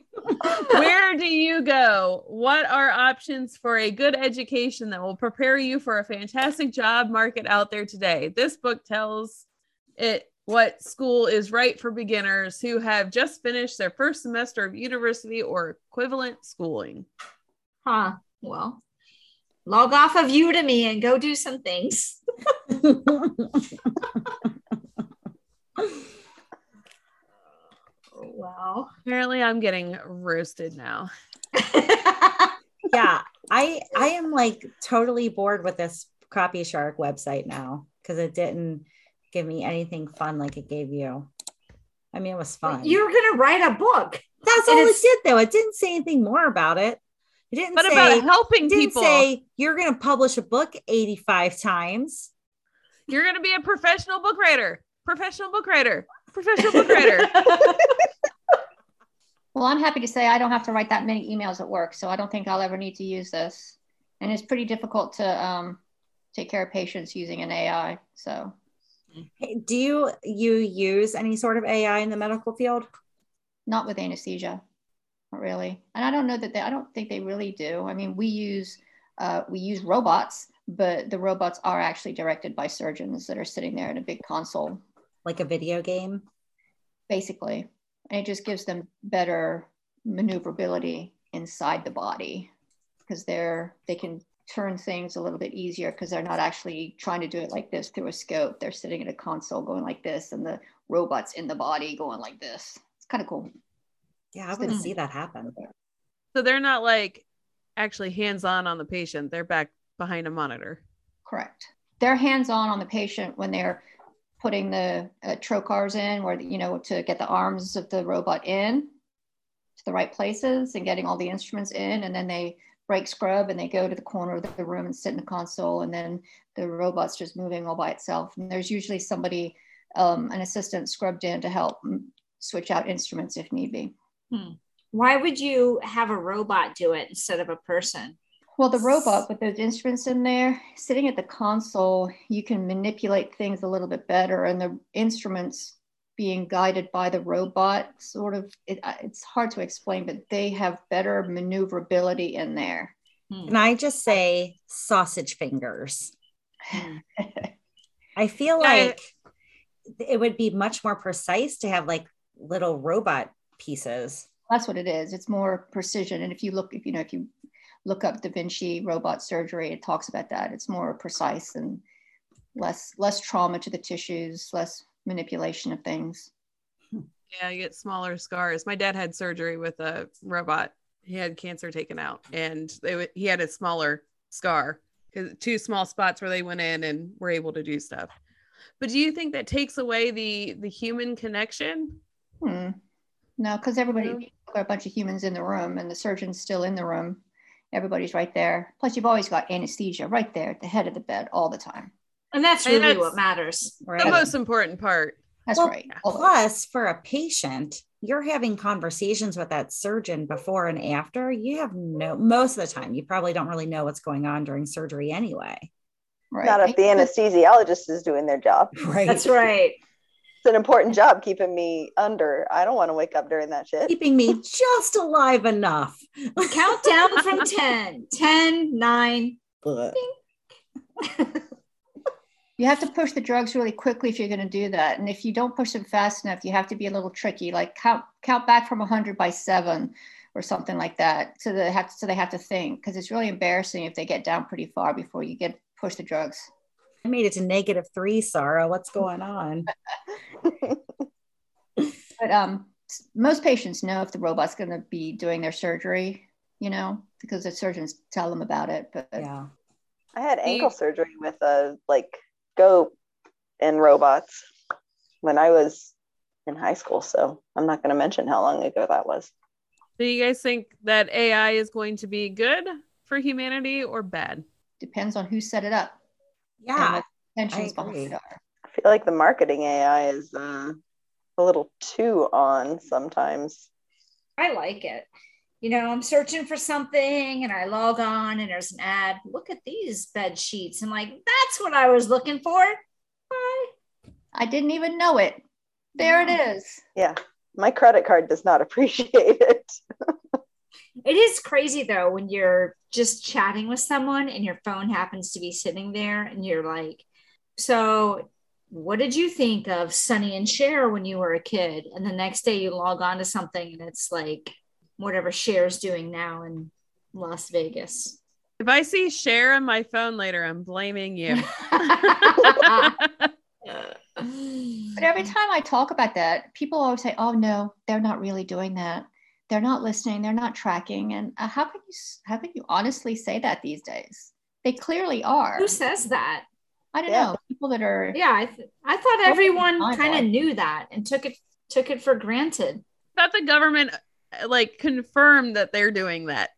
Where do you go? What are options for a good education that will prepare you for a fantastic job market out there today? This book tells it what school is right for beginners who have just finished their first semester of university or equivalent schooling. Huh. Well, log off of Udemy and go do some things. Wow. Apparently I'm getting roasted now. Yeah. I am like totally bored with this Copyshark website now because it didn't give me anything fun like it gave you. I mean, it was fun. You were gonna write a book. That's all it did, though. It didn't say anything more about it. It didn't. But about helping people. It didn't say you're gonna publish a book 85 times. You're gonna be a professional book writer. Well, I'm happy to say I don't have to write that many emails at work, so I don't think I'll ever need to use this. And it's pretty difficult to take care of patients using an AI. So. Hey, do you use any sort of AI in the medical field? Not with anesthesia, not really. And I don't know that I don't think they really do. I mean, we use robots, but the robots are actually directed by surgeons that are sitting there in a big console. Like a video game? Basically. And it just gives them better maneuverability inside the body because they can turn things a little bit easier because they're not actually trying to do it like this through a scope. They're sitting at a console going like this and the robot's in the body going like this. It's kind of cool. Yeah, I want to see that happen. So they're not like actually hands-on on the patient. They're back behind a monitor. Correct. They're hands-on on the patient when they're putting the trocars in where, to get the arms of the robot in to the right places and getting all the instruments in. And then they break scrub and they go to the corner of the room and sit in the console, and then the robot's just moving all by itself, and there's usually somebody, an assistant scrubbed in to help switch out instruments if need be. Why would you have a robot do it instead of a person? Well, the robot with those instruments in there sitting at the console, you can manipulate things a little bit better, and the instruments being guided by the robot, sort of, it's hard to explain, but they have better maneuverability in there. Can I just say sausage fingers? I feel like it would be much more precise to have like little robot pieces. That's what it is. It's more precision. And if you look up Da Vinci robot surgery, it talks about that. It's more precise and less trauma to the tissues, less manipulation of things. Yeah, you get smaller scars. My dad had surgery with a robot. He had cancer taken out, and he had a smaller scar, two small spots where they went in and were able to do stuff. But do you think that takes away the human connection? No, because everybody got a bunch of humans in the room, and the surgeon's still in the room. Everybody's right there. Plus, you've always got anesthesia right there at the head of the bed all the time. And that's really what matters. Right. The most important part. That's right. Plus, for a patient, you're having conversations with that surgeon before and after. You have most of the time, you probably don't really know what's going on during surgery anyway. Right. Not if the anesthesiologist is doing their job. Right. That's right. It's an important job, keeping me under. I don't want to wake up during that shit. Keeping me just alive enough. Count down from 10. 10, 9. You have to push the drugs really quickly if you're going to do that. And if you don't push them fast enough, you have to be a little tricky, like count back from 100 by 7 or something like that. So they have to think, because it's really embarrassing if they get down pretty far before you get push the drugs. I made it to -3, Sarah. What's going on? But most patients know if the robot's going to be doing their surgery, because the surgeons tell them about it. But yeah, I had ankle surgery with a goat and robots when I was in high school, so I'm not going to mention how long ago that was. Do you guys think that AI is going to be good for humanity or bad? Depends on who set it up. Yeah, intentions behind it are. I feel like the marketing AI is a little too on sometimes. I like it. I'm searching for something and I log on and there's an ad. Look at these bed sheets. I'm like, that's what I was looking for. Bye. I didn't even know it. There it is. Yeah. My credit card does not appreciate it. It is crazy though, when you're just chatting with someone and your phone happens to be sitting there and you're like, so what did you think of Sonny and Cher when you were a kid? And the next day you log on to something and it's like, whatever Cher's doing now in Las Vegas. If I see Cher on my phone later, I'm blaming you. But every time I talk about that, people always say, oh no, they're not really doing that. They're not listening. They're not tracking. And how can you honestly say that these days? They clearly are. Who says that? I don't know. People that are. Yeah. I thought everyone kind of knew that and took it for granted. I thought the government confirm that they're doing that.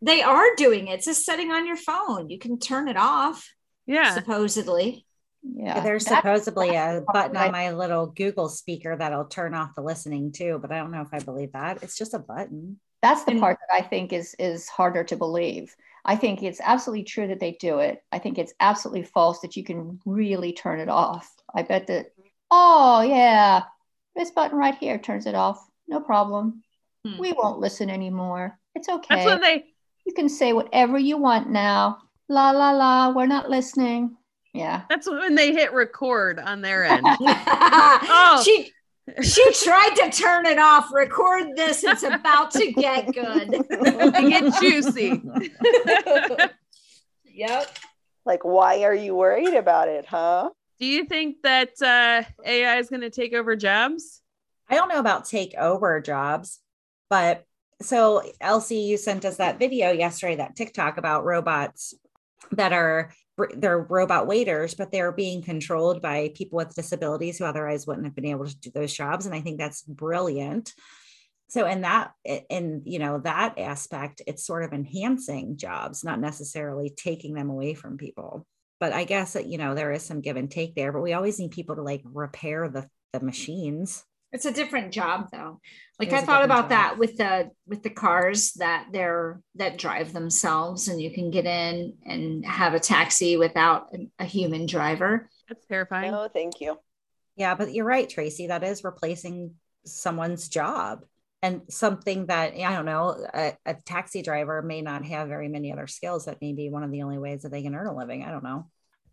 They are doing it. It's just setting on your phone. You can turn it off. Yeah. Supposedly. Yeah. There's supposedly a button on my little Google speaker that'll turn off the listening too, but I don't know if I believe that. It's just a button. That's the part that I think is harder to believe. I think it's absolutely true that they do it. I think it's absolutely false that you can really turn it off. I bet that, oh yeah, this button right here turns it off. No problem. We won't listen anymore. It's okay. That's when you can say whatever you want now. La, la, la. We're not listening. Yeah. That's when they hit record on their end. Oh. She tried to turn it off. Record this. It's about to get good. Get juicy. Yep. Why are you worried about it, huh? Do you think that AI is going to take over jobs? I don't know about take over jobs. But so Elsie, you sent us that video yesterday, that TikTok about robots that they're robot waiters, but they're being controlled by people with disabilities who otherwise wouldn't have been able to do those jobs. And I think that's brilliant. So in that aspect, it's sort of enhancing jobs, not necessarily taking them away from people. But I guess that, there is some give and take there, but we always need people to repair the machines. It's a different job though. I thought about that with the cars that drive themselves, and you can get in and have a taxi without a human driver. That's terrifying. Oh, thank you. Yeah, but you're right, Tracy. That is replacing someone's job, and something that, I don't know, a taxi driver may not have very many other skills. That may be one of the only ways that they can earn a living. I don't know.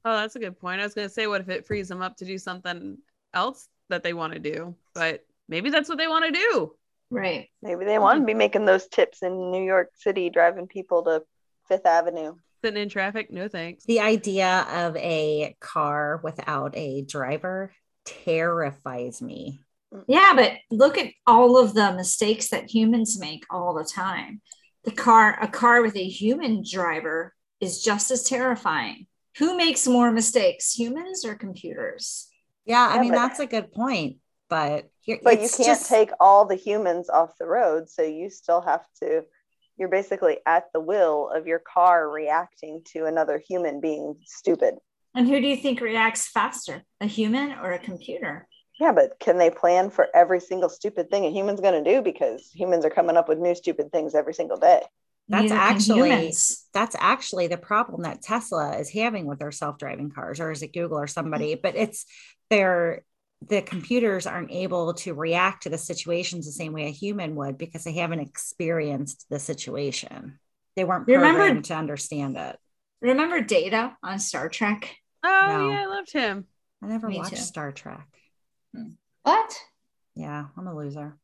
Oh, that's a good point. I was going to say, what if it frees them up to do something else that they want to do? But maybe that's what they want to do. Right. Maybe they want to be making those tips in New York City, driving people to Fifth Avenue. Sitting in traffic, no thanks. The idea of a car without a driver terrifies me. Yeah, but look at all of the mistakes that humans make all the time. A car with a human driver is just as terrifying. Who makes more mistakes, humans or computers? Yeah, I mean, that's a good point. But you can't take all the humans off the road, so you still have to. You're basically at the will of your car reacting to another human being stupid. And who do you think reacts faster, a human or a computer? Yeah, but can they plan for every single stupid thing a human's going to do? Because humans are coming up with new stupid things every single day. That's actually the problem that Tesla is having with their self-driving cars, or is it Google or somebody? But it's the computers aren't able to react to the situations the same way a human would because they haven't experienced the situation. They weren't programmed to understand it. Remember Data on Star Trek? Oh, no. Yeah, I loved him. I never watched Star Trek. What? Yeah, I'm a loser.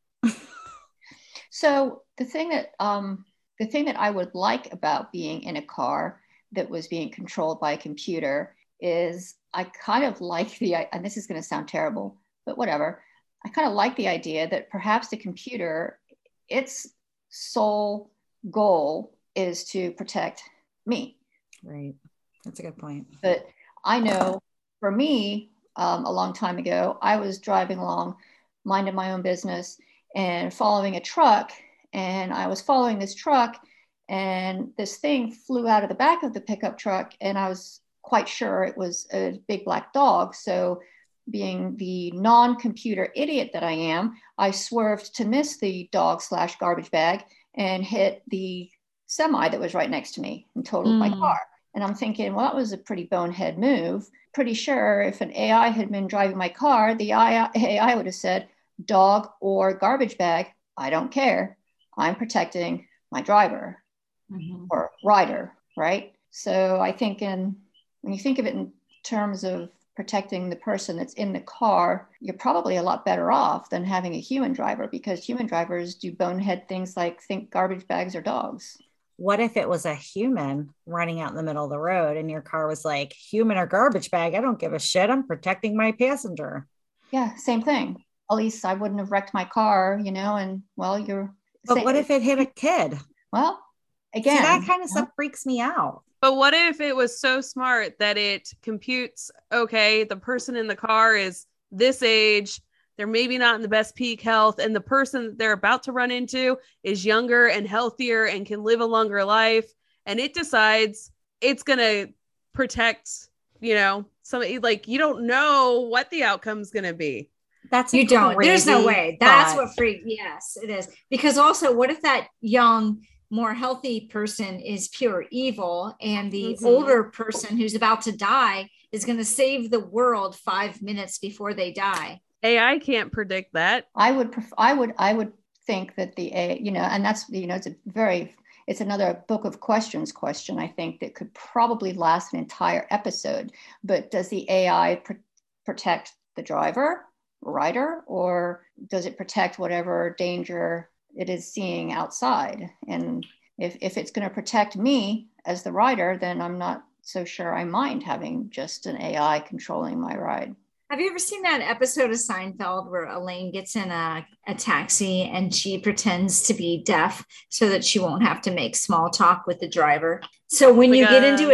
So the thing that I would like about being in a car that was being controlled by a computer is I kind of like and this is going to sound terrible, but whatever. I kind of like the idea that perhaps the computer, its sole goal is to protect me. Right. That's a good point. But I know for me, a long time ago, I was driving along, minding my own business and following a truck. And I was following this truck and this thing flew out of the back of the pickup truck. And I was quite sure it was a big black dog. So being the non-computer idiot that I am, I swerved to miss the dog/garbage bag and hit the semi that was right next to me and totaled my car. And I'm thinking, well, that was a pretty bonehead move. Pretty sure if an AI had been driving my car, the AI would have said, dog or garbage bag, I don't care. I'm protecting my driver or rider, right? So I think when you think of it in terms of protecting the person that's in the car, you're probably a lot better off than having a human driver because human drivers do bonehead things like think garbage bags are dogs. What if it was a human running out in the middle of the road and your car was like, human or garbage bag? I don't give a shit. I'm protecting my passenger. Yeah, same thing. At least I wouldn't have wrecked my car, and But what if it hit a kid? Well, again, see, that kind of stuff freaks me out. But what if it was so smart that it computes, okay, the person in the car is this age, they're maybe not in the best peak health, and the person that they're about to run into is younger and healthier and can live a longer life, and it decides it's going to protect, somebody, like, you don't know what the outcome's going to be. That's you don't. There's no way. That's what freaks. Yes, it is. Because also, what if that young, more healthy person is pure evil, and the older person who's about to die is going to save the world 5 minutes before they die? AI can't predict that. I would think that the AI, and that's it's another book of questions question. I think that could probably last an entire episode. But does the AI protect the driver? Rider, or does it protect whatever danger it is seeing outside? And if it's going to protect me as the rider, then I'm not so sure I mind having just an AI controlling my ride. Have you ever seen that episode of Seinfeld where Elaine gets in a taxi and she pretends to be deaf so that she won't have to make small talk with the driver? So when you get into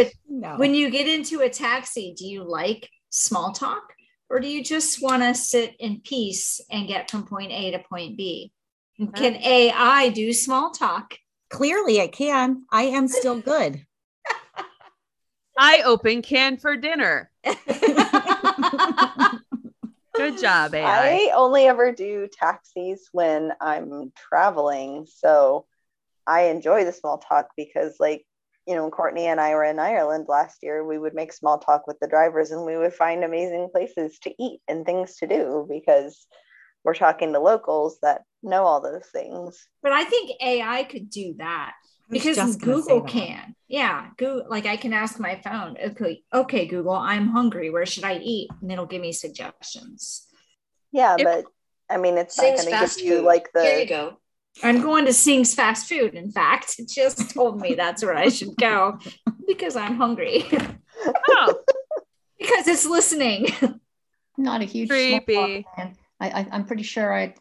a taxi, do you like small talk? Or do you just want to sit in peace and get from point A to point B? Can AI do small talk? Clearly it can. I am still good. I open can for dinner. Good job, AI. I only ever do taxis when I'm traveling. So I enjoy the small talk because when Courtney and I were in Ireland last year, we would make small talk with the drivers and we would find amazing places to eat and things to do because we're talking to locals that know all those things. But I think AI could do that because Google can. Yeah. Google, I can ask my phone, okay, Google, I'm hungry. Where should I eat? And it'll give me suggestions. Yeah. But I mean, it's not going to give you there you go. I'm going to Sing's Fast Food. In fact, it just told me that's where I should go. Because I'm hungry. Oh. Because it's listening. Not a huge creepy. I'm pretty sure I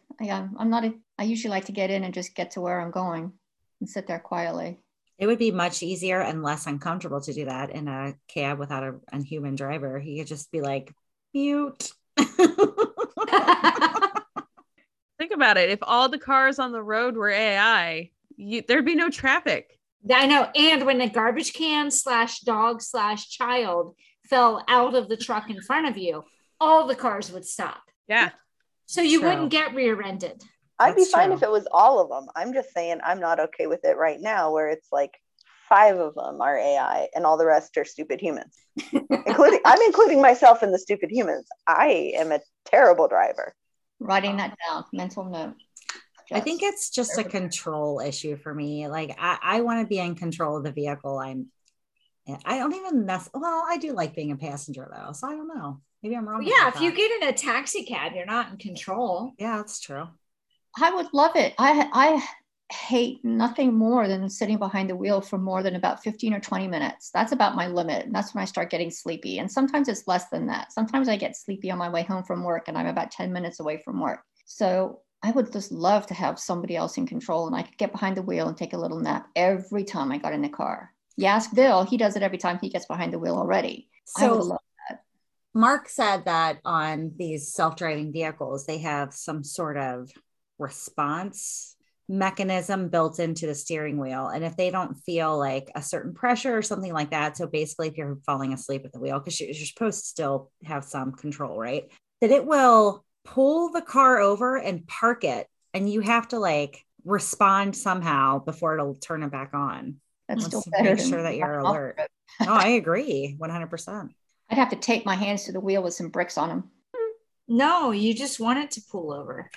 usually like to get in and just get to where I'm going and sit there quietly. It would be much easier and less uncomfortable to do that in a cab without a human driver. He could just be like, mute. Think about it. If all the cars on the road were AI, there'd be no traffic. I know. And when a garbage can /dog/child fell out of the truck in front of you, all the cars would stop. Yeah. So you wouldn't get rear-ended. I'd be fine if it was all of them. I'm just saying I'm not okay with it right now where it's like 5 of them are AI and all the rest are stupid humans. I'm including myself in the stupid humans. I am a terrible driver. Writing that down, mental note. I think it's just a control issue for me. Like I want to be in control of the vehicle. I don't even well, I do like being a passenger though. So I don't know. Maybe I'm wrong. Yeah. If you get in a taxi cab, you're not in control. Yeah, that's true. I would love it. I hate nothing more than sitting behind the wheel for more than about 15 or 20 minutes. That's about my limit. And that's when I start getting sleepy. And sometimes it's less than that. Sometimes I get sleepy on my way home from work and I'm about 10 minutes away from work. So I would just love to have somebody else in control and I could get behind the wheel and take a little nap every time I got in the car. You ask Bill, he does it every time he gets behind the wheel already. So I would love that. Mark said that on these self-driving vehicles, they have some sort of response mechanism built into the steering wheel. And if they don't feel like a certain pressure or something like that, so basically if you're falling asleep at the wheel, because you're supposed to still have some control, right? That it will pull the car over and park it. And you have to like respond somehow before it'll turn it back on. That's still better. Make sure that you're alert. No, I agree. 100%. I'd have to tape my hands to the wheel with some bricks on them. No, you just want it to pull over.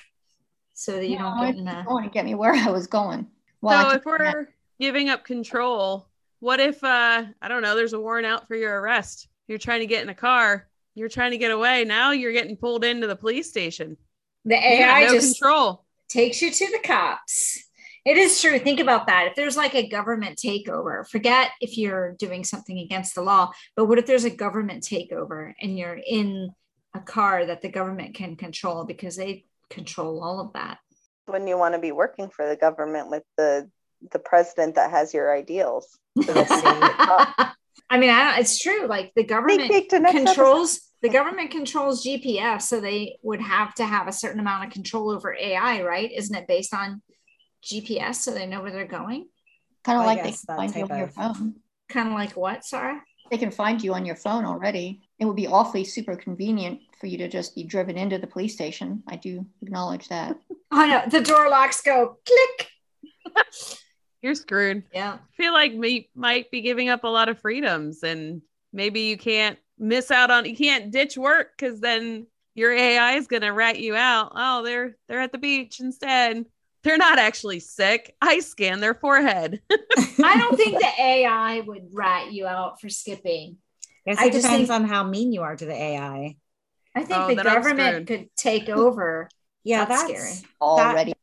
So that you don't get in that. I want to get me where I was going. Well, so if we're giving up control, what if, I don't know, there's a warrant out for your arrest. You're trying to get in a car. You're trying to get away. Now you're getting pulled into the police station. The AI just takes you to the cops. It is true. Think about that. If there's like a government takeover, forget if you're doing something against the law, but what if there's a government takeover and you're in a car that the government can control because they control all of that. When you want to be working for the government with the president that has your ideals. I mean, it's true. Like the government controls GPS. So they would have to have a certain amount of control over AI, right? Isn't it based on GPS? So they know where they're going. Kind of like they can find you on your phone. Kind of like what, Sarah? They can find you on your phone already. It would be awfully super convenient for you to just be driven into the police station. I do acknowledge that. Oh no, the door locks go click. You're screwed. Yeah. I feel like we might be giving up a lot of freedoms and maybe you can't ditch work because then your AI is going to rat you out. Oh, they're at the beach instead. They're not actually sick. I scan their forehead. I don't think the AI would rat you out for skipping. I guess it depends on how mean you are to the AI. I think the government could take over. Yeah, that's scary.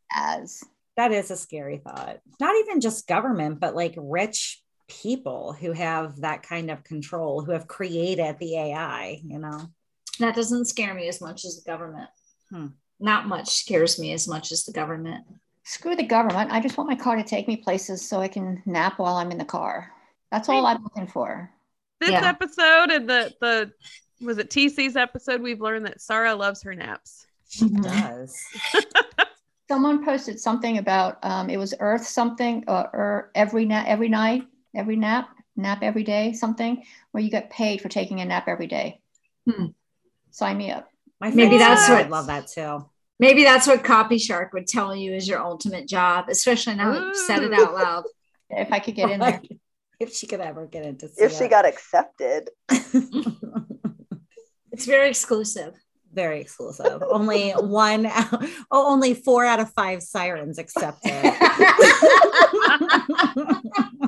That is a scary thought. Not even just government, but like rich people who have that kind of control, who have created the AI, you know? That doesn't scare me as much as the government. Not much scares me as much as the government. Screw the government. I just want my car to take me places so I can nap while I'm in the car. That's all I'm looking for. This episode and the was it TC's episode, we've learned that Sarah loves her naps. She does. Someone posted something about it was Earth something or nap every day something where you get paid for taking a nap every day. Sign me up. Maybe that's what I love that too. Maybe that's what Copyshark would tell you is your ultimate job, especially now that you've said it out loud. If I could get in there. If she could ever get into If she got accepted. It's very exclusive. Very exclusive. Only only 4 out of 5 sirens accepted.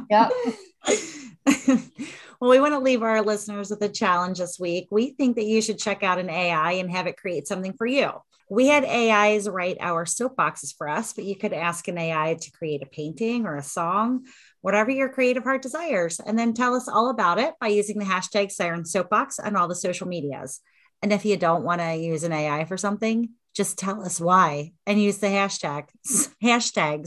Yep. Well, we want to leave our listeners with a challenge this week. We think that you should check out an AI and have it create something for you. We had AIs write our soapboxes for us, but you could ask an AI to create a painting or a song, whatever your creative heart desires, and then tell us all about it by using the hashtag Siren Soapbox on all the social medias. And if you don't want to use an AI for something, just tell us why and use the hashtag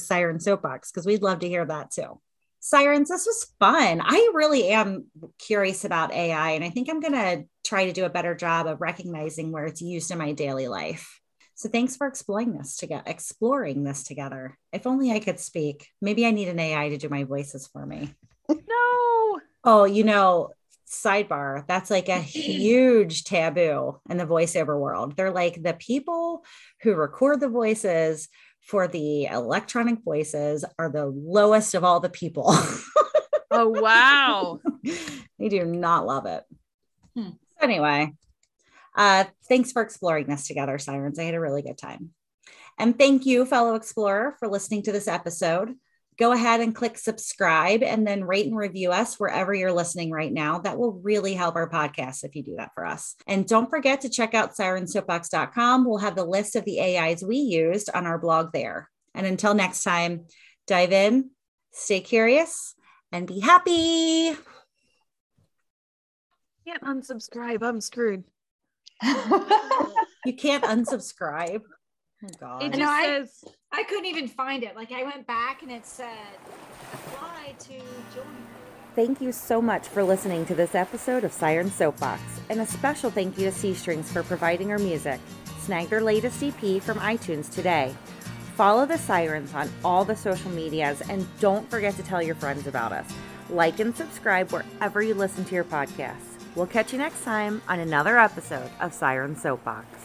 Siren Soapbox, because we'd love to hear that too. Sirens, this was fun. I really am curious about AI, and I think I'm going to try to do a better job of recognizing where it's used in my daily life. So thanks for exploring this together. If only I could speak. Maybe I need an AI to do my voices for me. No. Oh, sidebar, that's like a huge taboo in the voiceover world. They're like the people who record the voices for the electronic voices are the lowest of all the people. Oh, wow. They do not love it. So anyway. Thanks for exploring this together, Sirens. I had a really good time. And thank you, fellow explorer, for listening to this episode. Go ahead and click subscribe and then rate and review us wherever you're listening right now. That will really help our podcast if you do that for us. And don't forget to check out sirensoapbox.com. We'll have the list of the AIs we used on our blog there. And until next time, dive in, stay curious, and be happy. Can't unsubscribe. I'm screwed. You can't unsubscribe. Oh God. It just says I couldn't even find it. I went back and it said apply to join. Thank you so much for listening to this episode of Siren Soapbox, and a special thank you to C Strings for providing our music. Snag their latest EP from iTunes today. Follow the Sirens on all the social medias, and don't forget to tell your friends about us. Like and subscribe wherever you listen to your podcasts. We'll catch you next time on another episode of Siren Soapbox.